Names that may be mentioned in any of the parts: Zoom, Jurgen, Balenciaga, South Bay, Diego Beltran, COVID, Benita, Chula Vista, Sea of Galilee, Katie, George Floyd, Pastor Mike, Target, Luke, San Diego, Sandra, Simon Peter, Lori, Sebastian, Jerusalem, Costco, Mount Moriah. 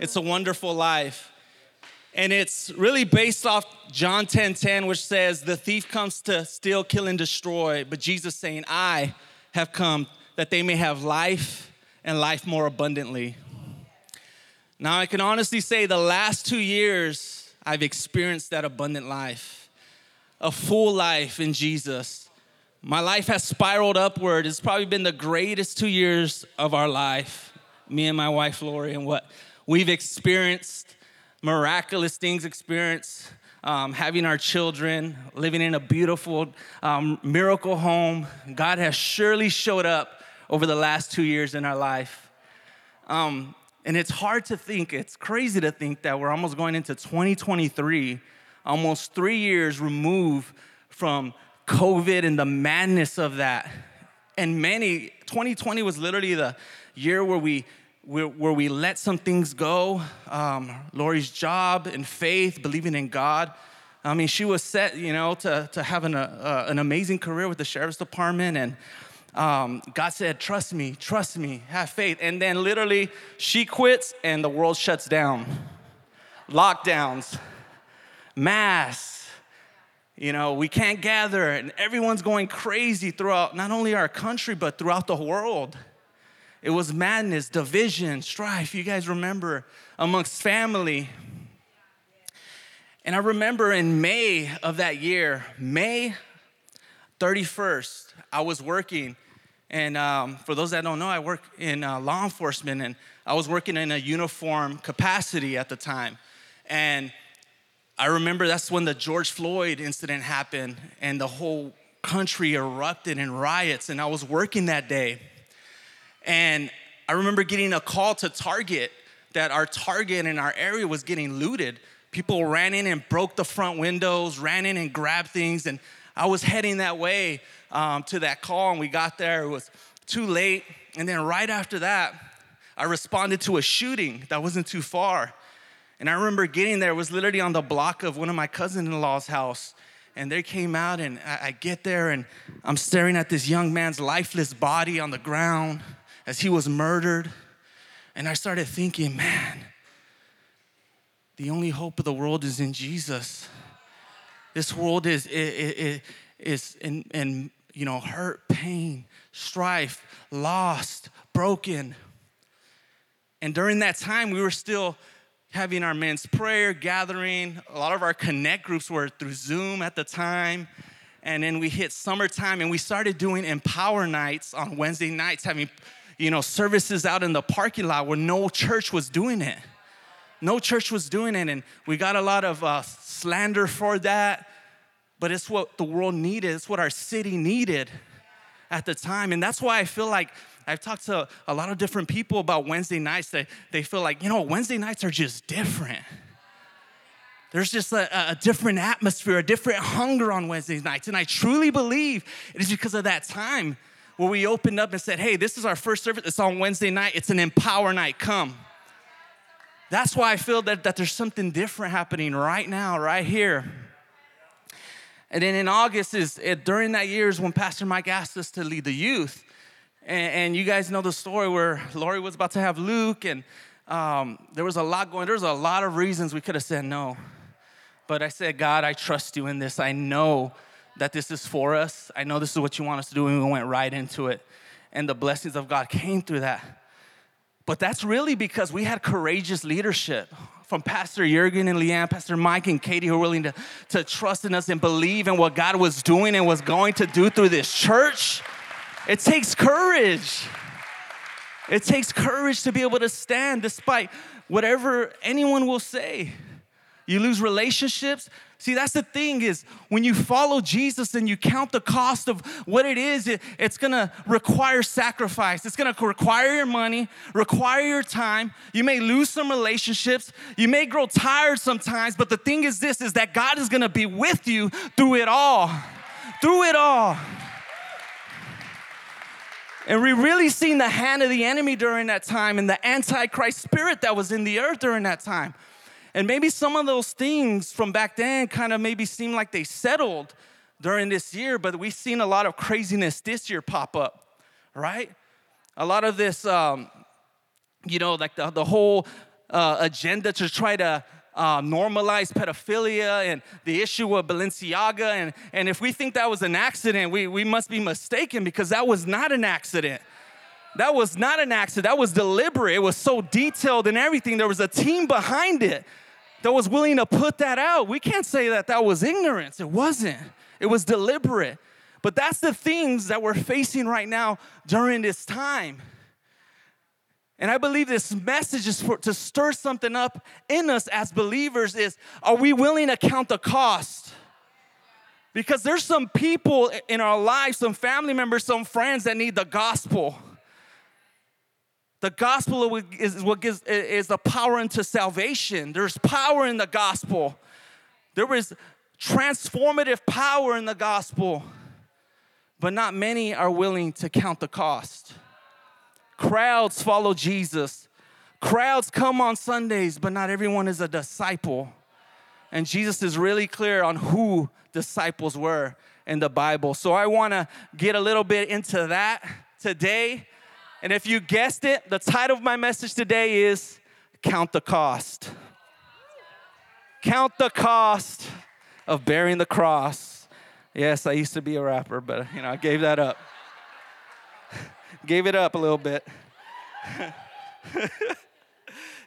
It's a Wonderful Life. And it's really based off John 10:10, which says, the thief comes to steal, kill, and destroy. But Jesus saying, I have come that they may have life and life more abundantly. Now, I can honestly say the last 2 years, I've experienced that abundant life, a full life in Jesus. My life has spiraled upward. It's probably been the greatest 2 years of our life. Me and my wife, Lori, and what we've experienced, miraculous things experienced, having our children, living in a beautiful miracle home. God has surely showed up over the last 2 years in our life. And it's hard to think, it's crazy to think that we're almost going into 2023, almost 3 years removed from COVID and the madness of that. And 2020 was literally the year where we let some things go, Lori's job and faith, believing in God. I mean, she was set, to have an amazing career with the sheriff's department, and God said, trust me, have faith. And then literally, she quits, and the world shuts down. Lockdowns, masks. We can't gather, and everyone's going crazy throughout not only our country, but throughout the world. It was madness, division, strife, you guys remember, amongst family. And I remember in May of that year, May 31st, I was working. And for those that don't know, I work in law enforcement, and I was working in a uniform capacity at the time. And I remember that's when the George Floyd incident happened and the whole country erupted in riots, and I was working that day. And I remember getting a call to Target that our Target in our area was getting looted. People ran in and broke the front windows, ran in and grabbed things, and I was heading that way to that call, and we got there. It was too late, and then right after that, I responded to a shooting that wasn't too far. And I remember getting there, it was literally on the block of one of my cousin-in-law's house. And they came out, and I get there, and I'm staring at this young man's lifeless body on the ground as he was murdered. And I started thinking, man, the only hope of the world is in Jesus. This world is in hurt, pain, strife, lost, broken. And during that time, we were still having our men's prayer gathering. A lot of our connect groups were through Zoom at the time. And then we hit summertime, and we started doing empower nights on Wednesday nights, having, services out in the parking lot where no church was doing it. And we got a lot of slander for that. But it's what the world needed. It's what our city needed at the time. And that's why I feel like I've talked to a lot of different people about Wednesday nights. They feel like, Wednesday nights are just different. There's just a different atmosphere, a different hunger on Wednesday nights. And I truly believe it is because of that time where we opened up and said, hey, this is our first service. It's on Wednesday night. It's an empower night. Come. That's why I feel that there's something different happening right now, right here. And then in August, during that year is when Pastor Mike asked us to lead the youth. And you guys know the story where Lori was about to have Luke, and there was a lot going. There was a lot of reasons we could have said no. But I said, God, I trust you in this. I know that this is for us. I know this is what you want us to do, and we went right into it. And the blessings of God came through that. But that's really because we had courageous leadership from Pastor Jurgen and Leanne, Pastor Mike and Katie, who were willing to trust in us and believe in what God was doing and was going to do through this church. It takes courage. It takes courage to be able to stand despite whatever anyone will say. You lose relationships. See, that's the thing is when you follow Jesus and you count the cost of what it is, it's going to require sacrifice. It's going to require your money, require your time. You may lose some relationships. You may grow tired sometimes. But the thing is this, is that God is going to be with you through it all, through it all. And we really seen the hand of the enemy during that time and the antichrist spirit that was in the earth during that time. And maybe some of those things from back then kind of maybe seem like they settled during this year, but we've seen a lot of craziness this year pop up, right? A lot of this, like the whole agenda to try to normalize pedophilia and the issue of Balenciaga. And if we think that was an accident, we must be mistaken, because that was not an accident. That was not an accident. That was deliberate. It was so detailed and everything. There was a team behind it that was willing to put that out. We can't say that that was ignorance. It wasn't. It was deliberate. But that's the things that we're facing right now during this time. And I believe this message is to stir something up in us as believers is, are we willing to count the cost? Because there's some people in our lives, some family members, some friends that need the gospel. The gospel is what gives is the power into salvation. There's power in the gospel. There is transformative power in the gospel, but not many are willing to count the cost. Crowds follow Jesus. Crowds come on Sundays, but not everyone is a disciple. And Jesus is really clear on who disciples were in the Bible. So I want to get a little bit into that today. And if you guessed it, the title of my message today is Count the Cost. Count the cost of bearing the cross. Yes, I used to be a rapper, but I gave that up. Gave it up a little bit.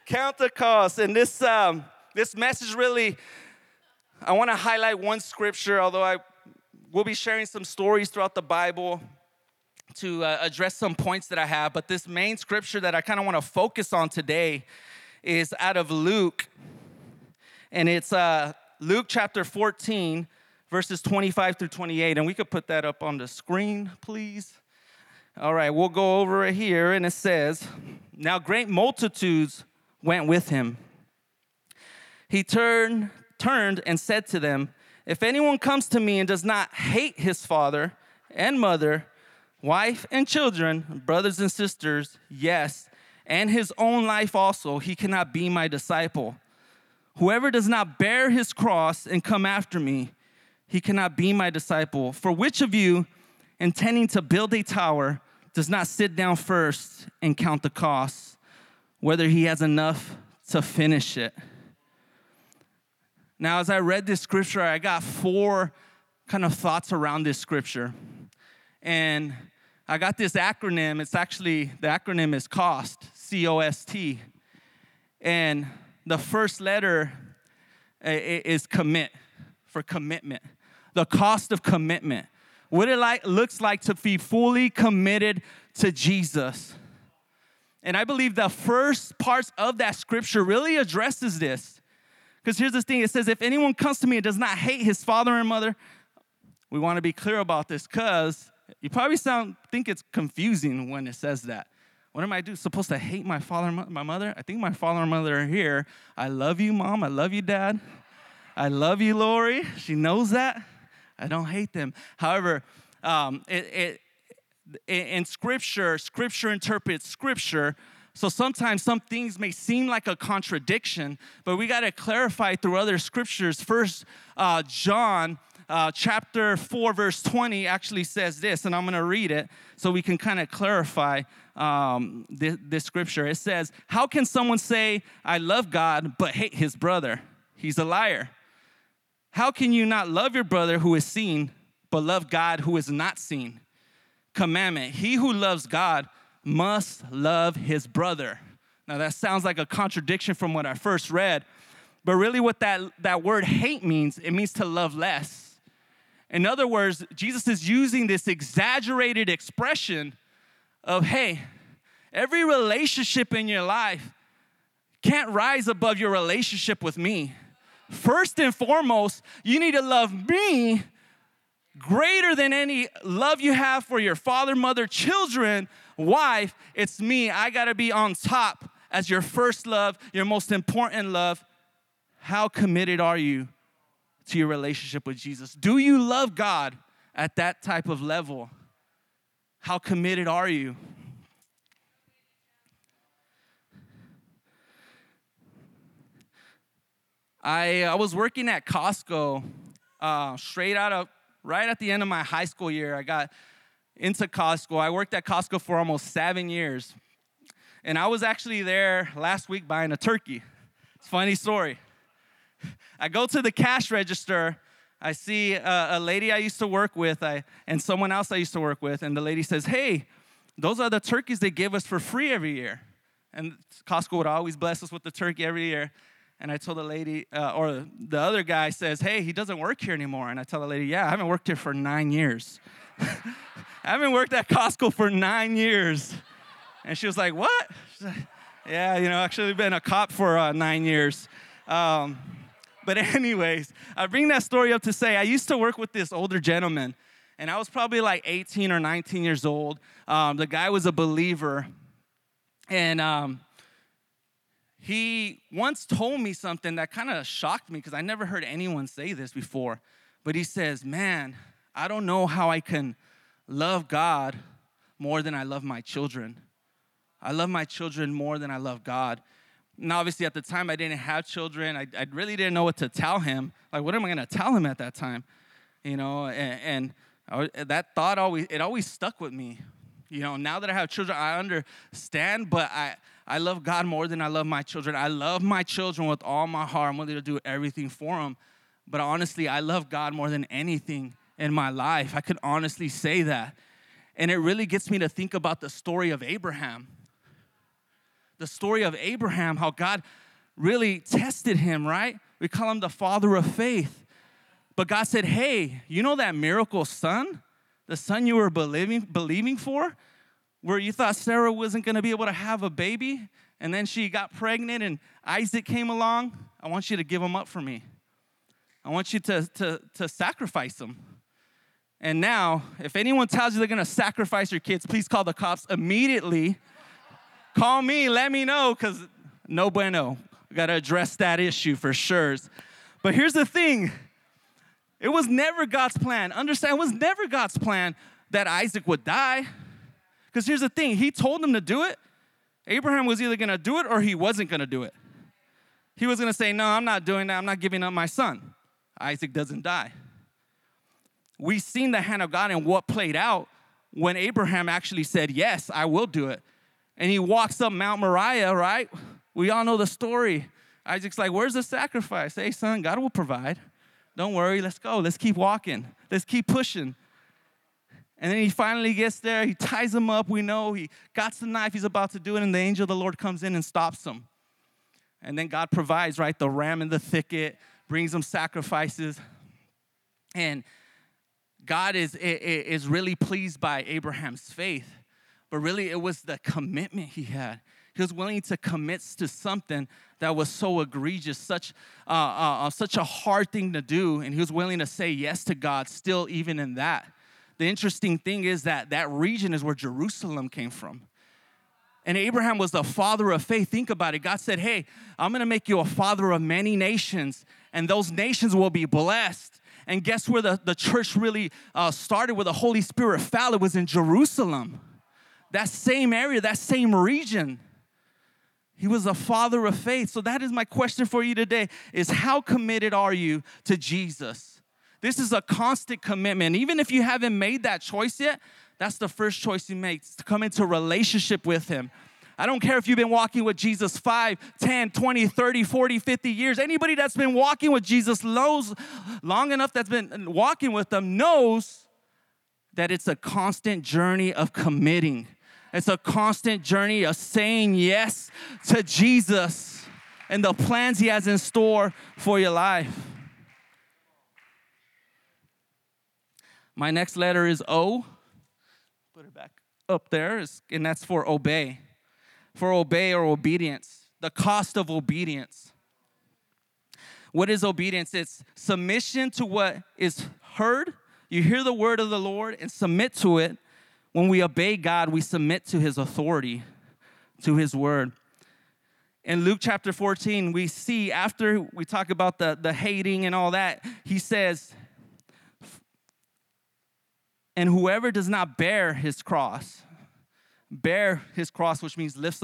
Count the cost. And this this message really, I want to highlight one scripture, although I will be sharing some stories throughout the Bible to address some points that I have. But this main scripture that I kind of want to focus on today is out of Luke. And it's Luke chapter 14, verses 25 through 28. And we could put that up on the screen, please. All right, we'll go over it here. And it says, now great multitudes went with him. He turned and said to them, if anyone comes to me and does not hate his father and mother, wife and children, brothers and sisters, yes, and his own life also, he cannot be my disciple. Whoever does not bear his cross and come after me, he cannot be my disciple. For which of you, intending to build a tower, does not sit down first and count the cost, whether he has enough to finish it? Now, as I read this scripture, I got four kind of thoughts around this scripture. And I got this acronym. It's actually, the acronym is COST, C-O-S-T. And the first letter is commit, for commitment. The cost of commitment. What it looks like to be fully committed to Jesus. And I believe the first parts of that scripture really addresses this. Because here's the thing. It says, if anyone comes to me and does not hate his father and mother, we want to be clear about this because you probably think it's confusing when it says that. What am I supposed to hate my father and my mother? I think my father and mother are here. I love you, Mom. I love you, Dad. I love you, Lori. She knows that. I don't hate them. However, in Scripture interprets Scripture. So sometimes some things may seem like a contradiction, but we got to clarify through other Scriptures. First, John chapter 4, verse 20 actually says this, and I'm going to read it so we can kind of clarify this scripture. It says, how can someone say, I love God, but hate his brother? He's a liar. How can you not love your brother who is seen, but love God who is not seen? Commandment, he who loves God must love his brother. Now, that sounds like a contradiction from what I first read, but really what that word hate means, it means to love less. In other words, Jesus is using this exaggerated expression of, hey, every relationship in your life can't rise above your relationship with me. First and foremost, you need to love me greater than any love you have for your father, mother, children, wife. It's me. I got to be on top as your first love, your most important love. How committed are you to your relationship with Jesus? Do you love God at that type of level? How committed are you? I was working at Costco straight out of, right at the end of my high school year. I got into Costco. I worked at Costco for almost 7 years. And I was actually there last week buying a turkey. It's a funny story. I go to the cash register. I see a lady I used to work with and someone else I used to work with. And the lady says, hey, those are the turkeys they give us for free every year. And Costco would always bless us with the turkey every year. And I told the lady, or the other guy says, hey, he doesn't work here anymore. And I tell the lady, yeah, I haven't worked here for 9 years. I haven't worked at Costco for 9 years. And she was like, what? She's like, yeah, actually been a cop for 9 years. But anyways, I bring that story up to say I used to work with this older gentleman. And I was probably like 18 or 19 years old. The guy was a believer. And he once told me something that kind of shocked me because I never heard anyone say this before. But he says, man, I don't know how I can love God more than I love my children. I love my children more than I love God. And obviously at the time I didn't have children. I really didn't know what to tell him. Like, what am I going to tell him at that time? And that thought always stuck with me. Now that I have children, I understand, but I love God more than I love my children. I love my children with all my heart. I'm willing to do everything for them. But honestly, I love God more than anything in my life. I could honestly say that. And it really gets me to think about the story of Abraham. The story of Abraham, how God really tested him, right? We call him the father of faith. But God said, hey, you know that miracle son? The son you were believing for? Where you thought Sarah wasn't going to be able to have a baby, and then she got pregnant and Isaac came along, I want you to give him up for me. I want you to sacrifice him. And now, if anyone tells you they're going to sacrifice your kids, please call the cops immediately. Call me, let me know, because no bueno. We got to address that issue for sure. But here's the thing. It was never God's plan. Understand, it was never God's plan that Isaac would die. Because here's the thing, he told him to do it. Abraham was either going to do it or he wasn't going to do it. He was going to say, no, I'm not doing that. I'm not giving up my son. Isaac doesn't die. We've seen the hand of God and what played out when Abraham actually said, yes, I will do it. And he walks up Mount Moriah, right? We all know the story. Isaac's like, where's the sacrifice? Hey, son, God will provide. Don't worry. Let's go. Let's keep walking. Let's keep pushing. And then he finally gets there. He ties him up. We know he got the knife. He's about to do it. And the angel of the Lord comes in and stops him. And then God provides, right, the ram in the thicket, brings him sacrifices. And God is really pleased by Abraham's faith. But really, it was the commitment he had. He was willing to commit to something that was so egregious, such a hard thing to do. And he was willing to say yes to God still even in that. The interesting thing is that region is where Jerusalem came from. And Abraham was the father of faith. Think about it. God said, hey, I'm going to make you a father of many nations, and those nations will be blessed. And guess where the church really started, where the Holy Spirit fell? It was in Jerusalem. That same area, that same region. He was a father of faith. So that is my question for you today, is how committed are you to Jesus? This is a constant commitment. Even if you haven't made that choice yet, that's the first choice you make, to come into a relationship with him. I don't care if you've been walking with Jesus 5, 10, 20, 30, 40, 50 years. Anybody that's been walking with Jesus long enough, that's been walking with them, knows that it's a constant journey of committing. It's a constant journey of saying yes to Jesus and the plans he has in store for your life. My next letter is O. Put it back up there, and that's for obey. For obey or obedience, the cost of obedience. What is obedience? It's submission to what is heard. You hear the word of the Lord and submit to it. When we obey God, we submit to his authority, to his word. In Luke chapter 14, we see after we talk about the hating and all that, he says, and whoever does not bear his cross, which means lifts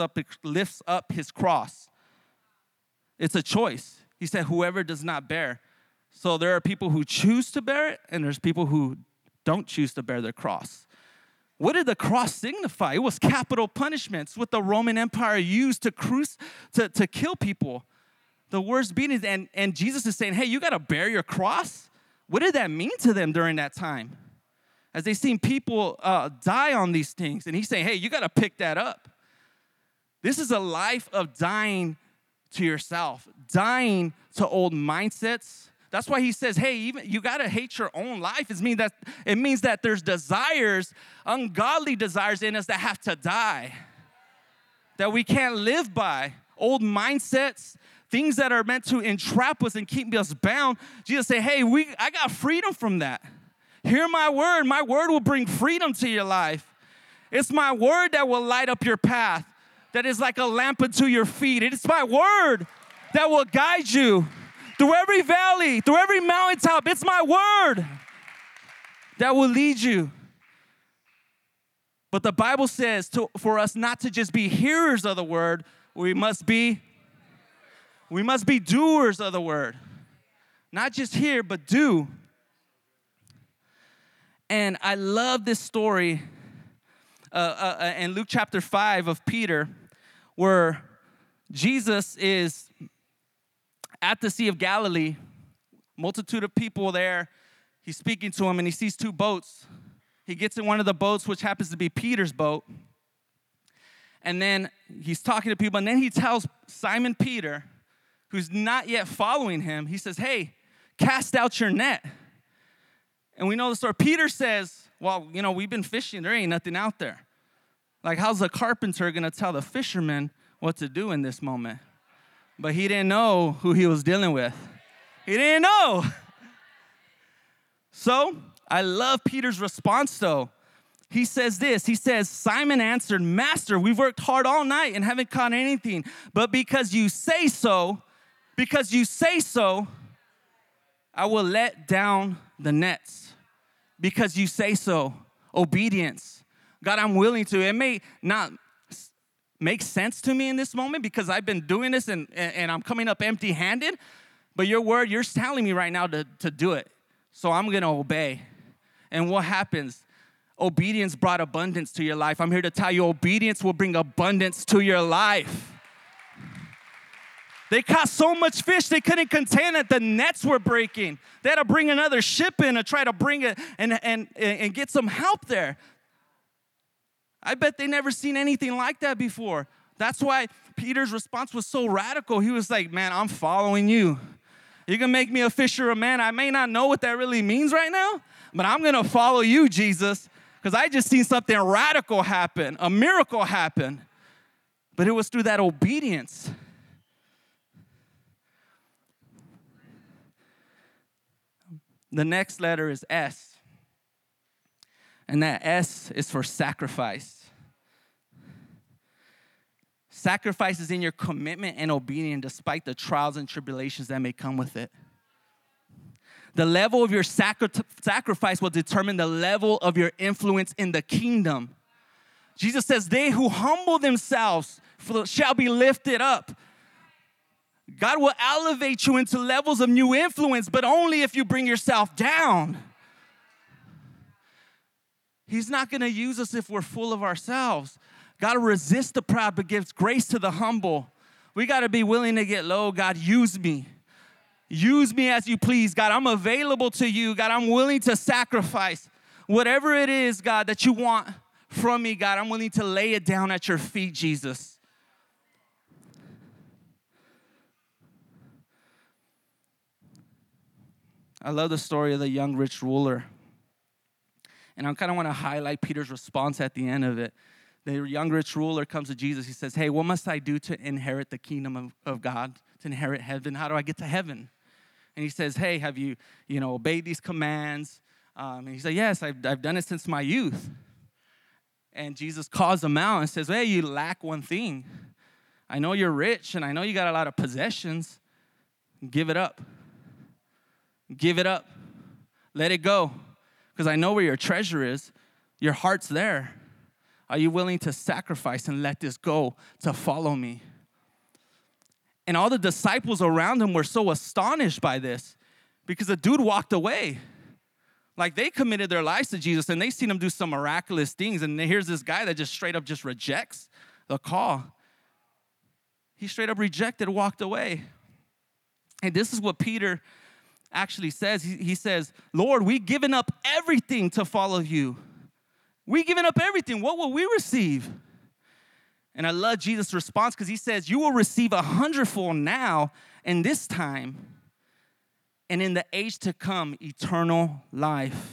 up his cross. It's a choice. He said, whoever does not bear. So there are people who choose to bear it, and there's people who don't choose to bear their cross. What did the cross signify? It was capital punishments, what the Roman Empire used to kill people, the worst beatings. And Jesus is saying, hey, you got to bear your cross? What did that mean to them during that time? As they seen people die on these things, and he's saying, hey, you got to pick that up. This is a life of dying to yourself, dying to old mindsets. That's why he says, hey, even you got to hate your own life. It means that there's desires, ungodly desires in us that have to die, that we can't live by. Old mindsets, things that are meant to entrap us and keep us bound. Jesus said, hey, I got freedom from that. Hear my word. My word will bring freedom to your life. It's my word that will light up your path, that is like a lamp unto your feet. It is my word that will guide you through every valley, through every mountaintop. It's my word that will lead you. But the Bible says for us not to just be hearers of the word, we must be doers of the word. Not just hear, but do. And I love this story in Luke chapter 5 of Peter, where Jesus is at the Sea of Galilee, multitude of people there. He's speaking to them, and he sees two boats. He gets in one of the boats, which happens to be Peter's boat. And then he's talking to people, and then he tells Simon Peter, who's not yet following him, he says, hey, cast out your net. And we know the story. Peter says, well, you know, we've been fishing. There ain't nothing out there. Like, how's the carpenter going to tell the fisherman what to do in this moment? But he didn't know who he was dealing with. He didn't know. So I love Peter's response, though. He says this. He says, Simon answered, Master, we've worked hard all night and haven't caught anything. But because you say so, I will let down the nets. Because you say so. Obedience. God, I'm willing to. It may not make sense to me in this moment because I've been doing this and I'm coming up empty-handed. But your word, you're telling me right now to do it. So I'm going to obey. And what happens? Obedience brought abundance to your life. I'm here to tell you, obedience will bring abundance to your life. They caught so much fish, they couldn't contain it. The nets were breaking. They had to bring another ship in to try to bring it and get some help there. I bet they never seen anything like that before. That's why Peter's response was so radical. He was like, man, I'm following you. You can make me a fisher of men. I may not know what that really means right now, but I'm going to follow you, Jesus, because I just seen something radical happen, a miracle happen. But it was through that obedience. The next letter is S, and that S is for sacrifice. Sacrifice is in your commitment and obedience despite the trials and tribulations that may come with it. The level of your sacrifice will determine the level of your influence in the kingdom. Jesus says, they who humble themselves shall be lifted up. God will elevate you into levels of new influence, but only if you bring yourself down. He's not going to use us if we're full of ourselves. God resists the proud, but gives grace to the humble. We got to be willing to get low. God, use me. Use me as you please. God, I'm available to you. God, I'm willing to sacrifice whatever it is, God, that you want from me, God. I'm willing to lay it down at your feet, Jesus. I love the story of the young rich ruler. And I kind of want to highlight Peter's response at the end of it. The young rich ruler comes to Jesus. He says, hey, what must I do to inherit the kingdom of God, to inherit heaven? How do I get to heaven? and he says, hey, have you obeyed these commands? And he said, yes, I've done it since my youth. And Jesus calls him out and says, hey, you lack one thing. I know you're rich, and I know you got a lot of possessions. Give it up. Give it up. Let it go, because I know where your treasure is. Your heart's there. Are you willing to sacrifice and let this go to follow me? And all the disciples around him were so astonished by this, because the dude walked away. Like, they committed their lives to Jesus, and they seen him do some miraculous things. And here's this guy that just straight up just rejects the call. He straight up rejected, walked away. And this is what Peter actually says. He says, Lord, we've given up everything to follow you. We've given up everything. What will we receive? And I love Jesus' response, because he says, you will receive 100-fold now and this time, and in the age to come, eternal life.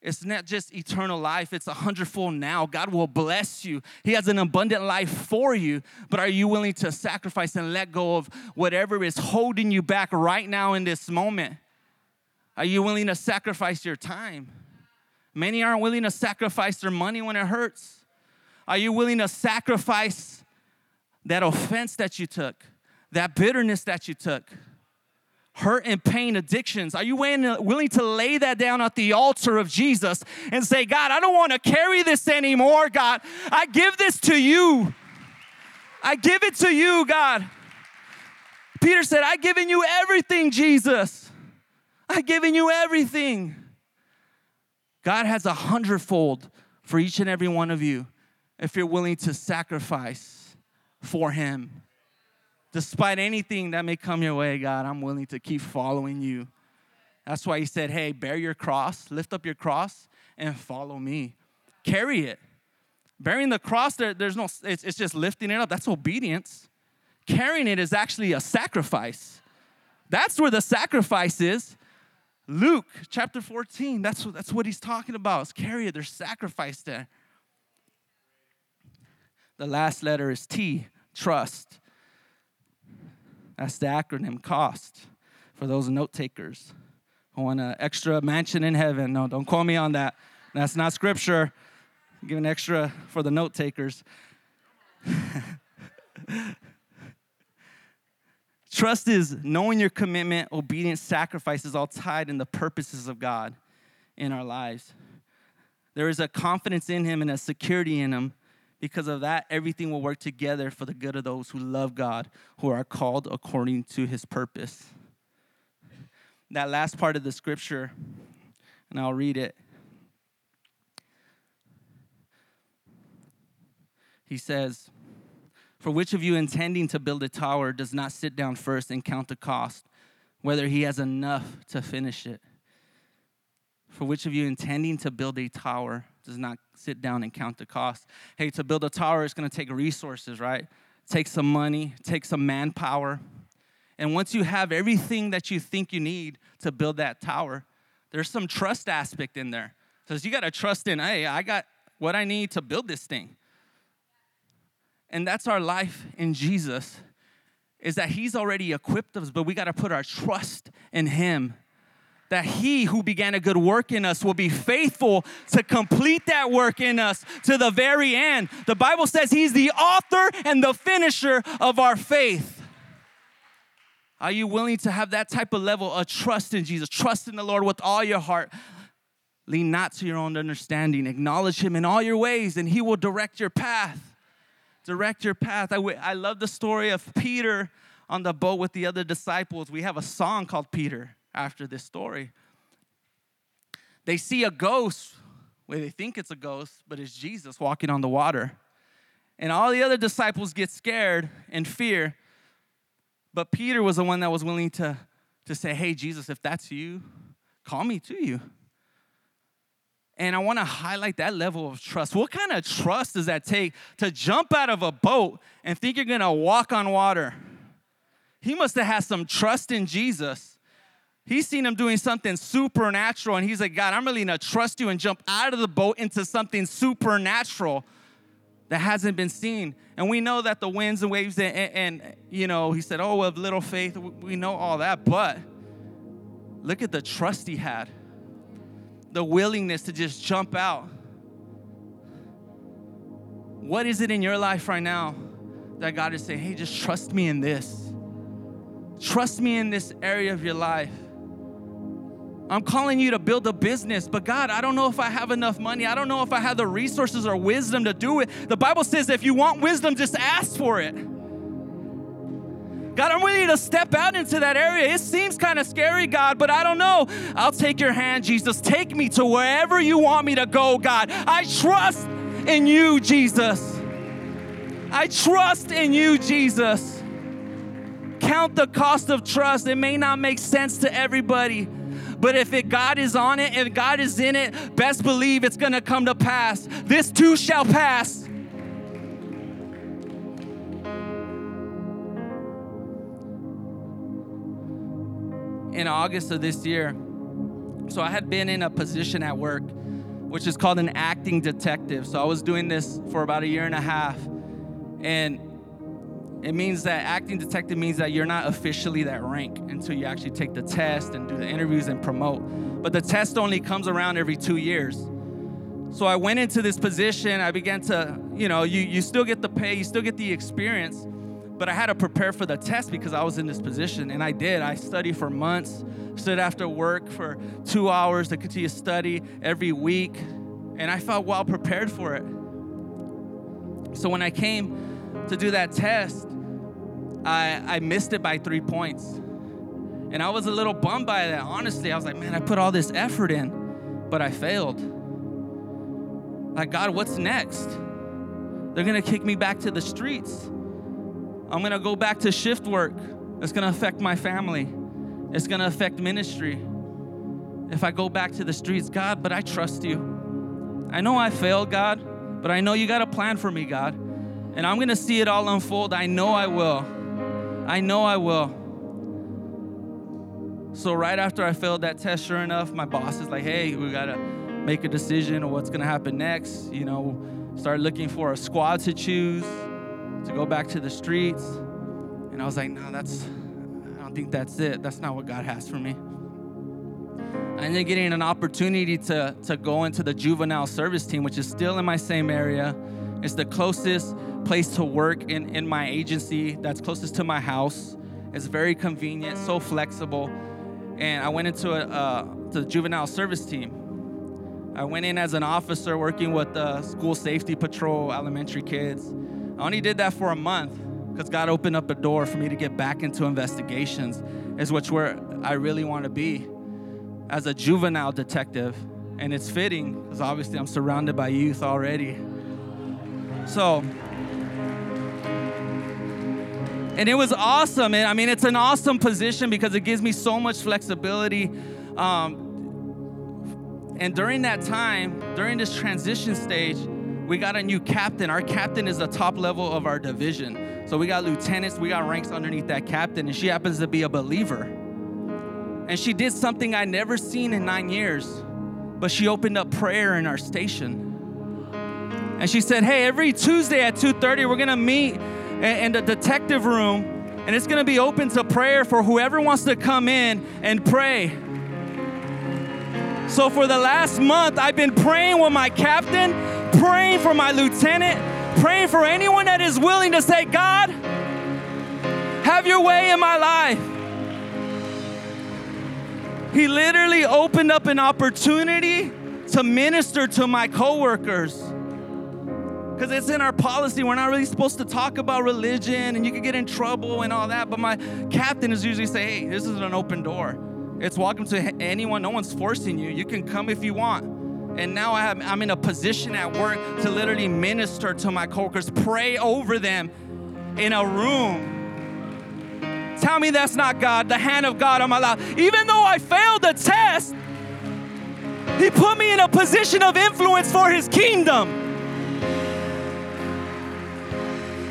It's not just eternal life. It's 100-fold now. God will bless you. He has an abundant life for you. But are you willing to sacrifice and let go of whatever is holding you back right now in this moment? Are you willing to sacrifice your time? Many aren't willing to sacrifice their money when it hurts. Are you willing to sacrifice that offense that you took, that bitterness that you took? Hurt and pain, addictions. Are you willing to lay that down at the altar of Jesus and say, God, I don't want to carry this anymore, God. I give this to you. I give it to you, God. Peter said, I've given you everything, Jesus. I've given you everything. God has 100-fold for each and every one of you if you're willing to sacrifice for him. Despite anything that may come your way, God, I'm willing to keep following you. That's why he said, hey, bear your cross, lift up your cross, and follow me. Carry it. Bearing the cross, it's just lifting it up. That's obedience. Carrying it is actually a sacrifice. That's where the sacrifice is. Luke chapter 14, that's what he's talking about. It's carry it. There's sacrifice there. The last letter is T, trust. That's the acronym, COST, for those note takers who want an extra mansion in heaven. No, don't call me on that. That's not scripture. Give an extra for the note takers. Trust is knowing your commitment, obedience, sacrifice is all tied in the purposes of God in our lives. There is a confidence in him and a security in him. Because of that, everything will work together for the good of those who love God, who are called according to his purpose. That last part of the scripture, and I'll read it. He says, for which of you intending to build a tower does not sit down first and count the cost, whether he has enough to finish it? For which of you intending to build a tower does not sit down and count the cost? Hey, to build a tower, it's going to take resources, right? Take some money, take some manpower. And once you have everything that you think you need to build that tower, there's some trust aspect in there. So you got to trust in, hey, I got what I need to build this thing. And that's our life in Jesus, is that he's already equipped us, but we got to put our trust in him. That he who began a good work in us will be faithful to complete that work in us to the very end. The Bible says he's the author and the finisher of our faith. Are you willing to have that type of level of trust in Jesus? Trust in the Lord with all your heart. Lean not to your own understanding. Acknowledge him in all your ways, and he will direct your path. Direct your path. I love the story of Peter on the boat with the other disciples. We have a song called Peter. After this story, they see a ghost, where they think it's a ghost, but it's Jesus walking on the water. And all the other disciples get scared and fear. But Peter was the one that was willing to say, hey, Jesus, if that's you, call me to you. And I want to highlight that level of trust. What kind of trust does that take to jump out of a boat and think you're going to walk on water? He must have had some trust in Jesus. He's seen him doing something supernatural, and he's like, God, I'm really going to trust you and jump out of the boat into something supernatural that hasn't been seen. And we know that the winds and waves and you know, he said, oh, of little faith, we know all that. But look at the trust he had, the willingness to just jump out. What is it in your life right now that God is saying, hey, just trust me in this. Trust me in this area of your life. I'm calling you to build a business, but God, I don't know if I have enough money. I don't know if I have the resources or wisdom to do it. The Bible says if you want wisdom, just ask for it. God, I'm willing to step out into that area. It seems kind of scary, God, but I don't know. I'll take your hand, Jesus. Take me to wherever you want me to go, God. I trust in you, Jesus. I trust in you, Jesus. Count the cost of trust. It may not make sense to everybody, but God is on it, if God is in it, best believe it's going to come to pass. This too shall pass. In August of this year, so I had been in a position at work, which is called an acting detective. So I was doing this for about a year and a half. And it means that acting detective means that you're not officially that rank until you actually take the test and do the interviews and promote. But the test only comes around every 2 years. So I went into this position. I began to, you know, you still get the pay, you still get the experience, but I had to prepare for the test because I was in this position, and I did. I studied for months, stood after work for 2 hours to continue to study every week, and I felt well prepared for it. So when I came to do that test, I missed it by 3 points. And I was a little bummed by that, honestly. I was like, man, I put all this effort in, but I failed. Like, God, what's next? They're gonna kick me back to the streets. I'm gonna go back to shift work. It's gonna affect my family. It's gonna affect ministry. If I go back to the streets, God, but I trust you. I know I failed, God, but I know you got a plan for me, God. And I'm going to see it all unfold. I know I will. I know I will. So right after I failed that test, sure enough, my boss is like, hey, we got to make a decision on what's going to happen next. You know, start looking for a squad to choose to go back to the streets. And I was like, no, I don't think that's it. That's not what God has for me. I ended up getting an opportunity to go into the juvenile service team, which is still in my same area. It's the closest place to work in my agency that's closest to my house. It's very convenient, so flexible. And I went into the juvenile service team. I went in as an officer working with the school safety patrol, elementary kids. I only did that for a month because God opened up a door for me to get back into investigations, which where I really want to be as a juvenile detective. And it's fitting because obviously I'm surrounded by youth already. So, and it was awesome. And I mean, it's an awesome position because it gives me so much flexibility. And during that time, during this transition stage, we got a new captain. Our captain is the top level of our division. So we got lieutenants, we got ranks underneath that captain, and she happens to be a believer. And she did something I never seen in 9 years, but she opened up prayer in our station. And she said, hey, every Tuesday at 2:30, we're going to meet in the detective room, and it's going to be open to prayer for whoever wants to come in and pray. So for the last month, I've been praying with my captain, praying for my lieutenant, praying for anyone that is willing to say, God, have your way in my life. He literally opened up an opportunity to minister to my coworkers. Because it's in our policy, we're not really supposed to talk about religion and you could get in trouble and all that. But my captain is usually saying, hey, this is an open door. It's welcome to anyone. No one's forcing you. You can come if you want. And now I'm in a position at work to literally minister to my coworkers, pray over them in a room. Tell me that's not God, the hand of God on my life. Even though I failed the test, he put me in a position of influence for his kingdom.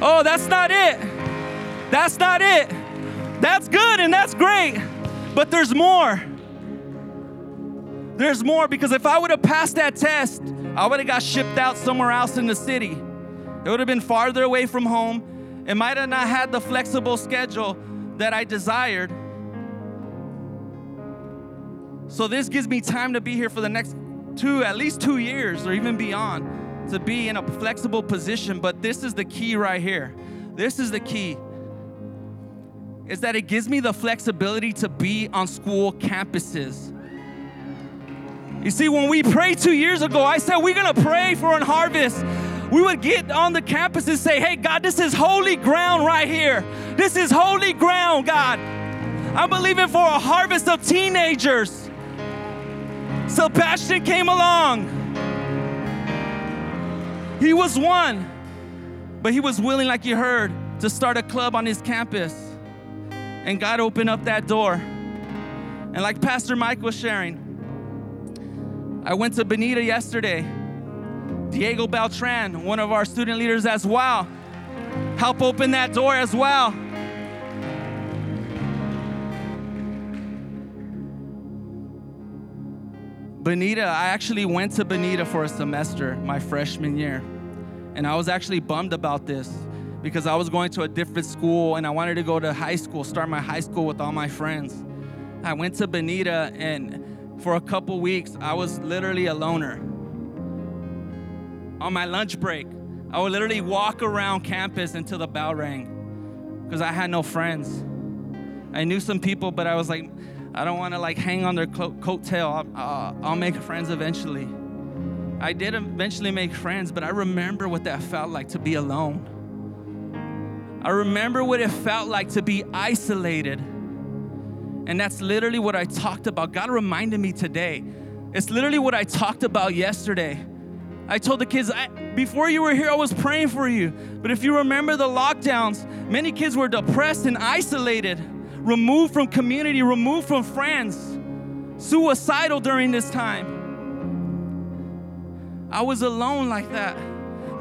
Oh, that's not it. That's not it. That's good and that's great. But there's more. There's more, because if I would have passed that test, I would have got shipped out somewhere else in the city. It would have been farther away from home. It might have not had the flexible schedule that I desired. So this gives me time to be here for the next at least two years or even beyond, to be in a flexible position. But this is the key right here. This is the key, is that it gives me the flexibility to be on school campuses. You see, when we prayed 2 years ago, I said, we're going to pray for an harvest. We would get on the campus and say, hey, God, this is holy ground right here. This is holy ground, God. I'm believing for a harvest of teenagers. Sebastian came along. He was one, but he was willing, like you heard, to start a club on his campus. And God opened up that door. And like Pastor Mike was sharing, I went to Benita yesterday. Diego Beltran, one of our student leaders as well, helped open that door as well. Benita, I actually went to Benita for a semester my freshman year. And I was actually bummed about this because I was going to a different school and I wanted to go to high school, start my high school with all my friends. I went to Benita and for a couple weeks, I was literally a loner. On my lunch break, I would literally walk around campus until the bell rang because I had no friends. I knew some people, but I was like, I don't want to like hang on their coattail. I'll make friends eventually. I did eventually make friends, but I remember what that felt like to be alone. I remember what it felt like to be isolated. And that's literally what I talked about. God reminded me today. It's literally what I talked about yesterday. I told the kids, before you were here, I was praying for you. But if you remember the lockdowns, many kids were depressed and isolated, removed from community, removed from friends, suicidal during this time. I was alone like that,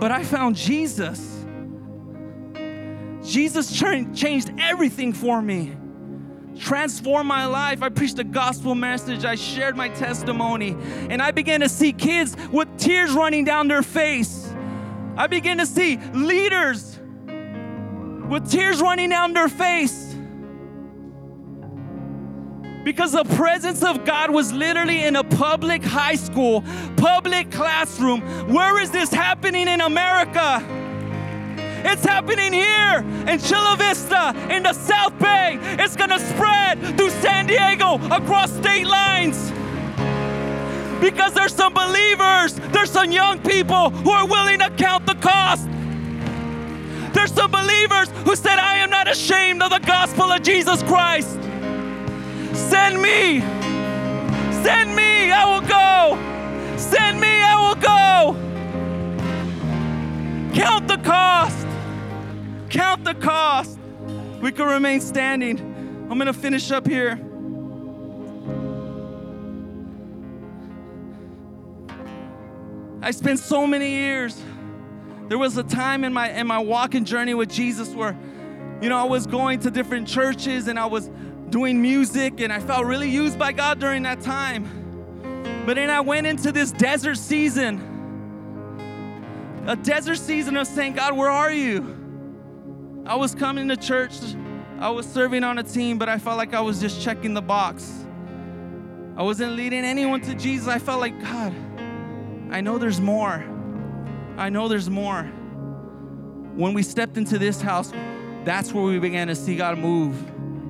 but I found Jesus. Jesus changed everything for me. Transformed my life. I preached a gospel message. I shared my testimony. And I began to see kids with tears running down their face. I began to see leaders with tears running down their face. Because the presence of God was literally in a public high school, public classroom. Where is this happening in America? It's happening here in Chula Vista, in the South Bay. It's going to spread through San Diego, across state lines. Because there's some believers, there's some young people who are willing to count the cost. There's some believers who said, I am not ashamed of the gospel of Jesus Christ. Send me, I will go. Send me, I will go. Count the cost. Count the cost. We can remain standing. I'm going to finish up here. I spent so many years. There was a time in my walking journey with Jesus where, you know, I was going to different churches and I was doing music and I felt really used by God during that time. But then I went into this desert season. A desert season of saying, God, where are you? I was coming to church, I was serving on a team, but I felt like I was just checking the box. I wasn't leading anyone to Jesus. I felt like, God, I know there's more. I know there's more. When we stepped into this house, that's where we began to see God move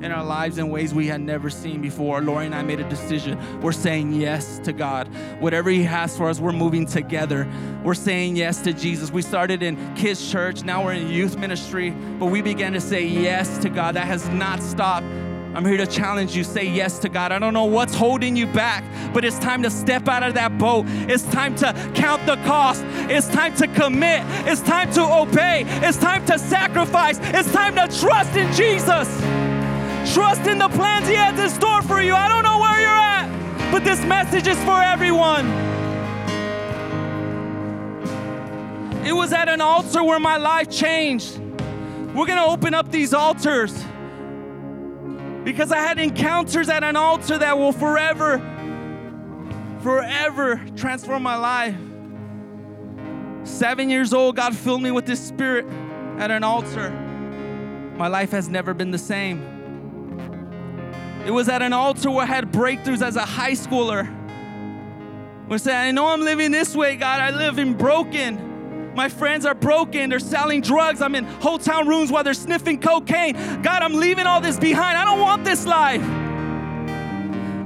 in our lives in ways we had never seen before. Lori and I made a decision. We're saying yes to God. Whatever he has for us, we're moving together. We're saying yes to Jesus. We started in kids' church. Now we're in youth ministry. But we began to say yes to God. That has not stopped. I'm here to challenge you. Say yes to God. I don't know what's holding you back, but it's time to step out of that boat. It's time to count the cost. It's time to commit. It's time to obey. It's time to sacrifice. It's time to trust in Jesus. Trust in the plans he has in store for you. I don't know where you're at, but this message is for everyone. It was at an altar where my life changed. We're going to open up these altars because I had encounters at an altar that will forever, forever transform my life. 7 years old, God filled me with His Spirit at an altar. My life has never been the same. It was at an altar where I had breakthroughs as a high schooler. Where I said, I know I'm living this way, God. I live in broken. My friends are broken. They're selling drugs. I'm in hotel rooms while they're sniffing cocaine. God, I'm leaving all this behind. I don't want this life.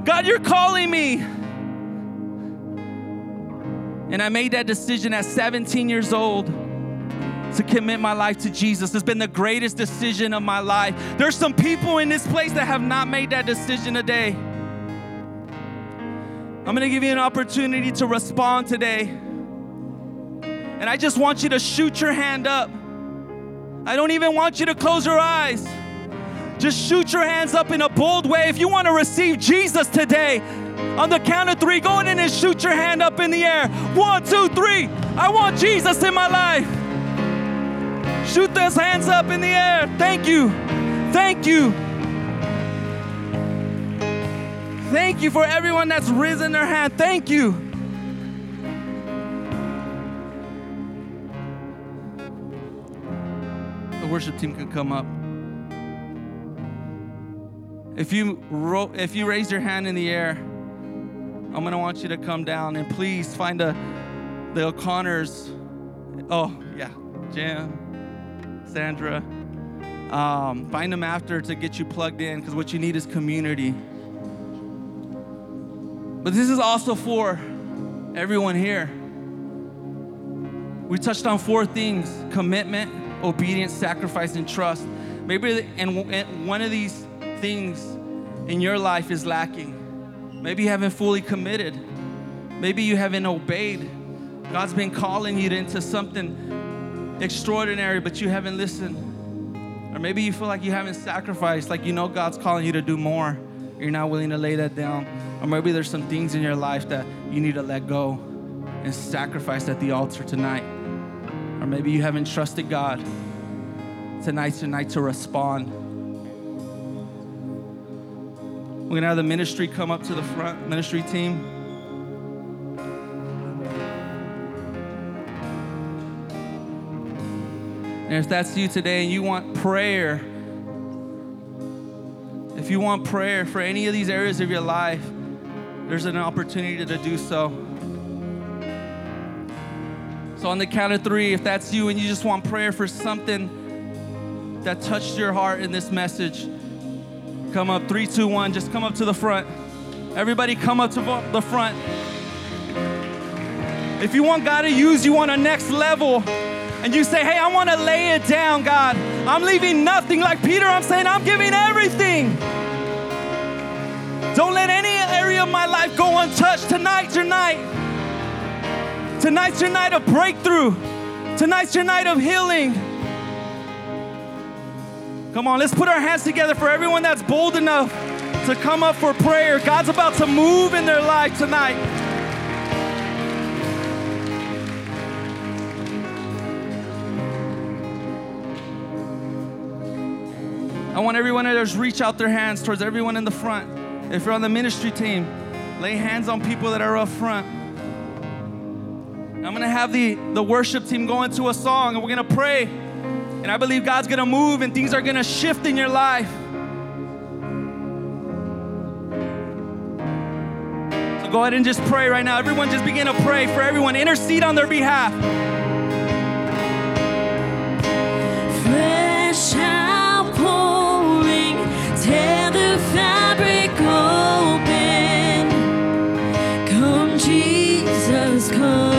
God, you're calling me. And I made that decision at 17 years old to commit my life to Jesus. It's been the greatest decision of my life. There's some people in this place that have not made that decision today. I'm going to give you an opportunity to respond today. And I just want you to shoot your hand up. I don't even want you to close your eyes. Just shoot your hands up in a bold way. If you want to receive Jesus today, on the count of three, go in and shoot your hand up in the air. 1, 2, 3. I want Jesus in my life. Shoot those hands up in the air. Thank you. Thank you. Thank you for everyone that's risen their hand. Thank you. The worship team can come up. If you raise your hand in the air, I'm going to want you to come down, and please find the O'Connors. Oh, yeah. Jim, Sandra. Find them after to get you plugged in, because what you need is community. But this is also for everyone here. We touched on 4 things: commitment, obedience, sacrifice, and trust. Maybe and one of these things in your life is lacking. Maybe you haven't fully committed. Maybe you haven't obeyed. God's been calling you into something extraordinary, but you haven't listened. Or maybe you feel like you haven't sacrificed, like you know God's calling you to do more. You're not willing to lay that down. Or maybe there's some things in your life that you need to let go and sacrifice at the altar tonight. Or maybe you haven't trusted God. Tonight's your night to respond. We're going to have the ministry come up to the front, ministry team. And if that's you today and you want prayer, if you want prayer for any of these areas of your life, there's an opportunity to do so. So on the count of 3, if that's you and you just want prayer for something that touched your heart in this message, come up. 3, 2, 1. Just come up to the front. Everybody come up to the front. If you want God to use you on a next level and you say, hey, I want to lay it down, God. I'm leaving nothing. Like Peter, I'm saying, I'm giving everything. Don't let any area of my life go untouched. Tonight's your night. Tonight's your night of breakthrough. Tonight's your night of healing. Come on, let's put our hands together for everyone that's bold enough to come up for prayer. God's about to move in their life tonight. I want everyone to just reach out their hands towards everyone in the front. If you're on the ministry team, lay hands on people that are up front. I'm going to have the worship team go into a song, and we're going to pray. And I believe God's going to move and things are going to shift in your life. So go ahead and just pray right now. Everyone just begin to pray for everyone. Intercede on their behalf. Fresh outpouring, tear the fabric open. Come, Jesus, come.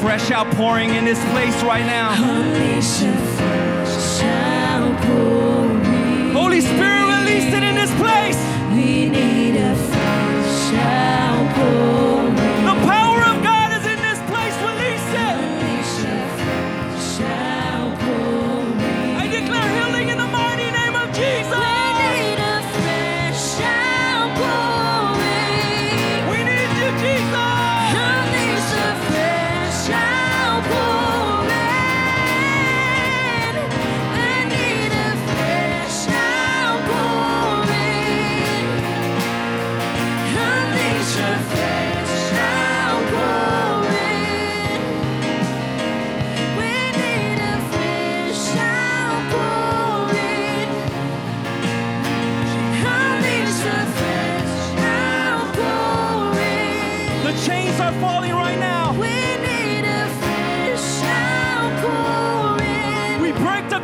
Fresh outpouring in this place right now. Holy Spirit, release it in this place. We need a fresh outpouring. The power of God is in this place. Release it. I declare healing in the mighty name of Jesus. We need a fresh outpouring. We need